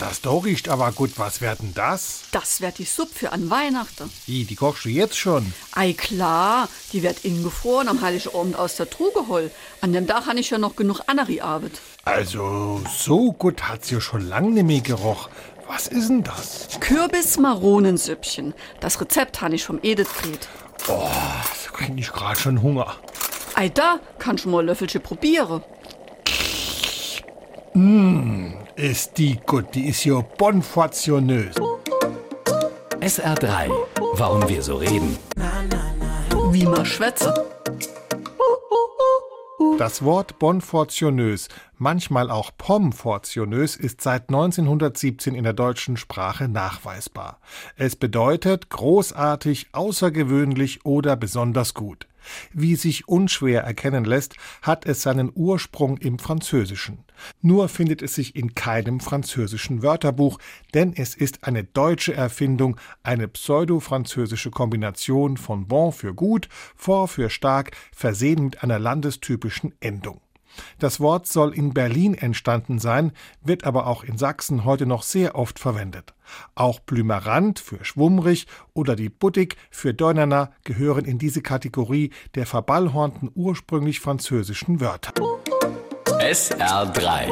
Das da riecht aber gut. Was wär denn das? Das wär die Suppe für an Weihnachten. Die kochst du jetzt schon? Ei, klar. Die wird ingefroren am Heiligabend aus der Truhe geholt. An dem Tag han ich ja noch genug Anneri Arbeit. Also, so gut hat's ja schon lange nicht mehr gerochen. Was ist denn das? Kürbis-Maronensüppchen. Das Rezept han ich vom Edeltred. Oh, da krieg ich grad schon Hunger. Ei, da kannst du mal ein Löffelchen probieren. Ist die gut, die ist ja bonfortionös. SR3, warum wir so reden. Wie man schwätzt. Das Wort bonfortionös, manchmal auch pomfortionös, ist seit 1917 in der deutschen Sprache nachweisbar. Es bedeutet großartig, außergewöhnlich oder besonders gut. Wie sich unschwer erkennen lässt, hat es seinen Ursprung im Französischen. Nur findet es sich in keinem französischen Wörterbuch, denn es ist eine deutsche Erfindung, eine pseudo-französische Kombination von bon für gut, fort für stark, versehen mit einer landestypischen Endung. Das Wort soll in Berlin entstanden sein, wird aber auch in Sachsen heute noch sehr oft verwendet. Auch Blümerand für schwummrig oder die Buttig für Dörnerner gehören in diese Kategorie der verballhornten ursprünglich französischen Wörter. SR3